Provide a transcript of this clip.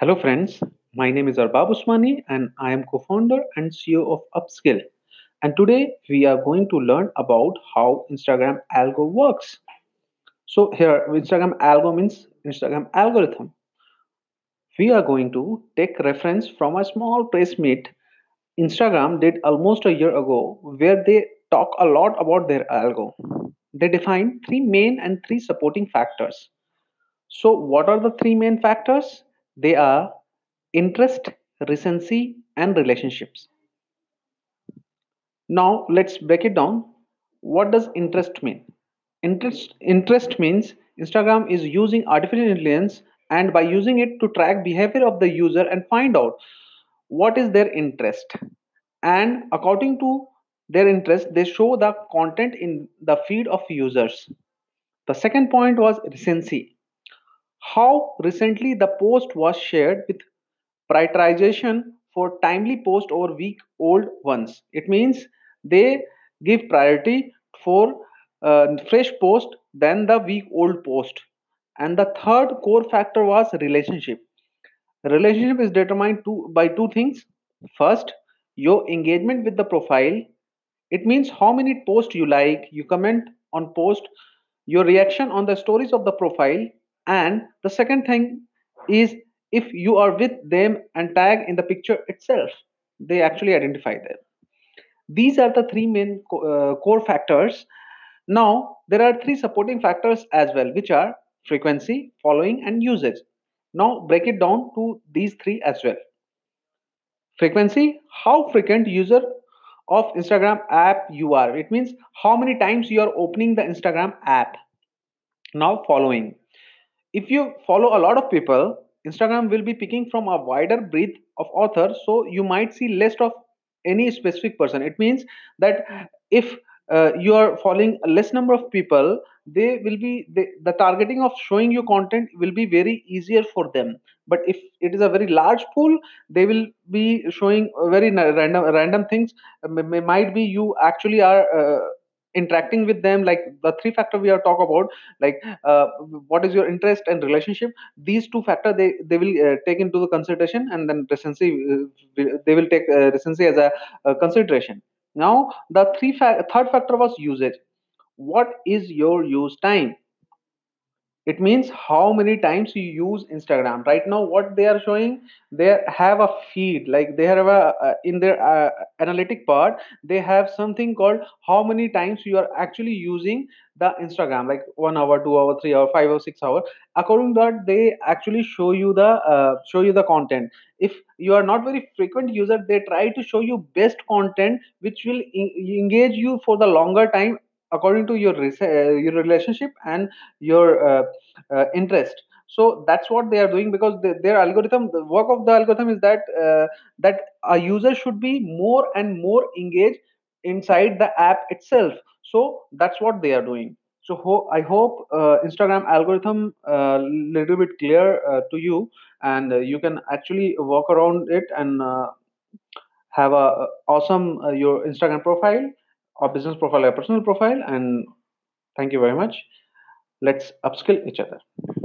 Hello friends, my name is Arbab Usmani and I am co-founder and CEO of Upskill. And today we are going to learn about how Instagram algo works. So here Instagram algo means Instagram algorithm. We are going to take reference from a small press meet Instagram did almost a year ago where they talk a lot about their algo. They define three main and three supporting factors. So what are the three main factors? They are interest, recency, and relationships. Now let's break it down. What does interest mean? Interest means Instagram is using artificial intelligence and by using it to track behavior of the user and find out what is their interest. And according to their interest, they show the content in the feed of users. The second point was recency. How recently the post was shared with prioritization for timely post over week-old ones. It means they give priority for fresh post than the week-old post. And the third core factor was relationship. Relationship is determined by two things. First, your engagement with the profile. It means how many posts you like, you comment on post, your reaction on the stories of the profile. And the second thing is if you are with them and tag in the picture itself, they actually identify them. These are the three main core factors. Now, there are three supporting factors as well, which are frequency, following, and usage. Now, break it down to these three as well. Frequency, how frequent user of Instagram app you are. It means how many times you are opening the Instagram app. Now, following. If you follow a lot of people, Instagram will be picking from a wider breadth of authors, so you might see less of any specific person. It means that if you are following a less number of people, the targeting of showing you content will be very easier for them. But if it is a very large pool, they will be showing very random things. Might be you actually are interacting with them, like the three factor we are talk about, like what is your interest and relationship. These two factor they will take into the consideration, and then recency they will take recency as a consideration. Now the third factor was usage. What is your use time? It means how many times you use Instagram. Right now, what they are showing, they have a feed. Like they have in their analytic part, they have something called how many times you are actually using the Instagram. Like 1 hour, 2 hour, 3 hour, 5 hour, 6 hour. According to that, they actually show you the content. If you are not very frequent user, they try to show you best content which will engage you for the longer time, according to your relationship and your interest. So that's what they are doing, because their algorithm, the work of the algorithm is that a user should be more and more engaged inside the app itself. So that's what they are doing. So I hope Instagram algorithm little bit clear to you, and you can actually walk around it and have a awesome your Instagram profile, or business profile, or personal profile. And thank you very much. Let's upskill each other.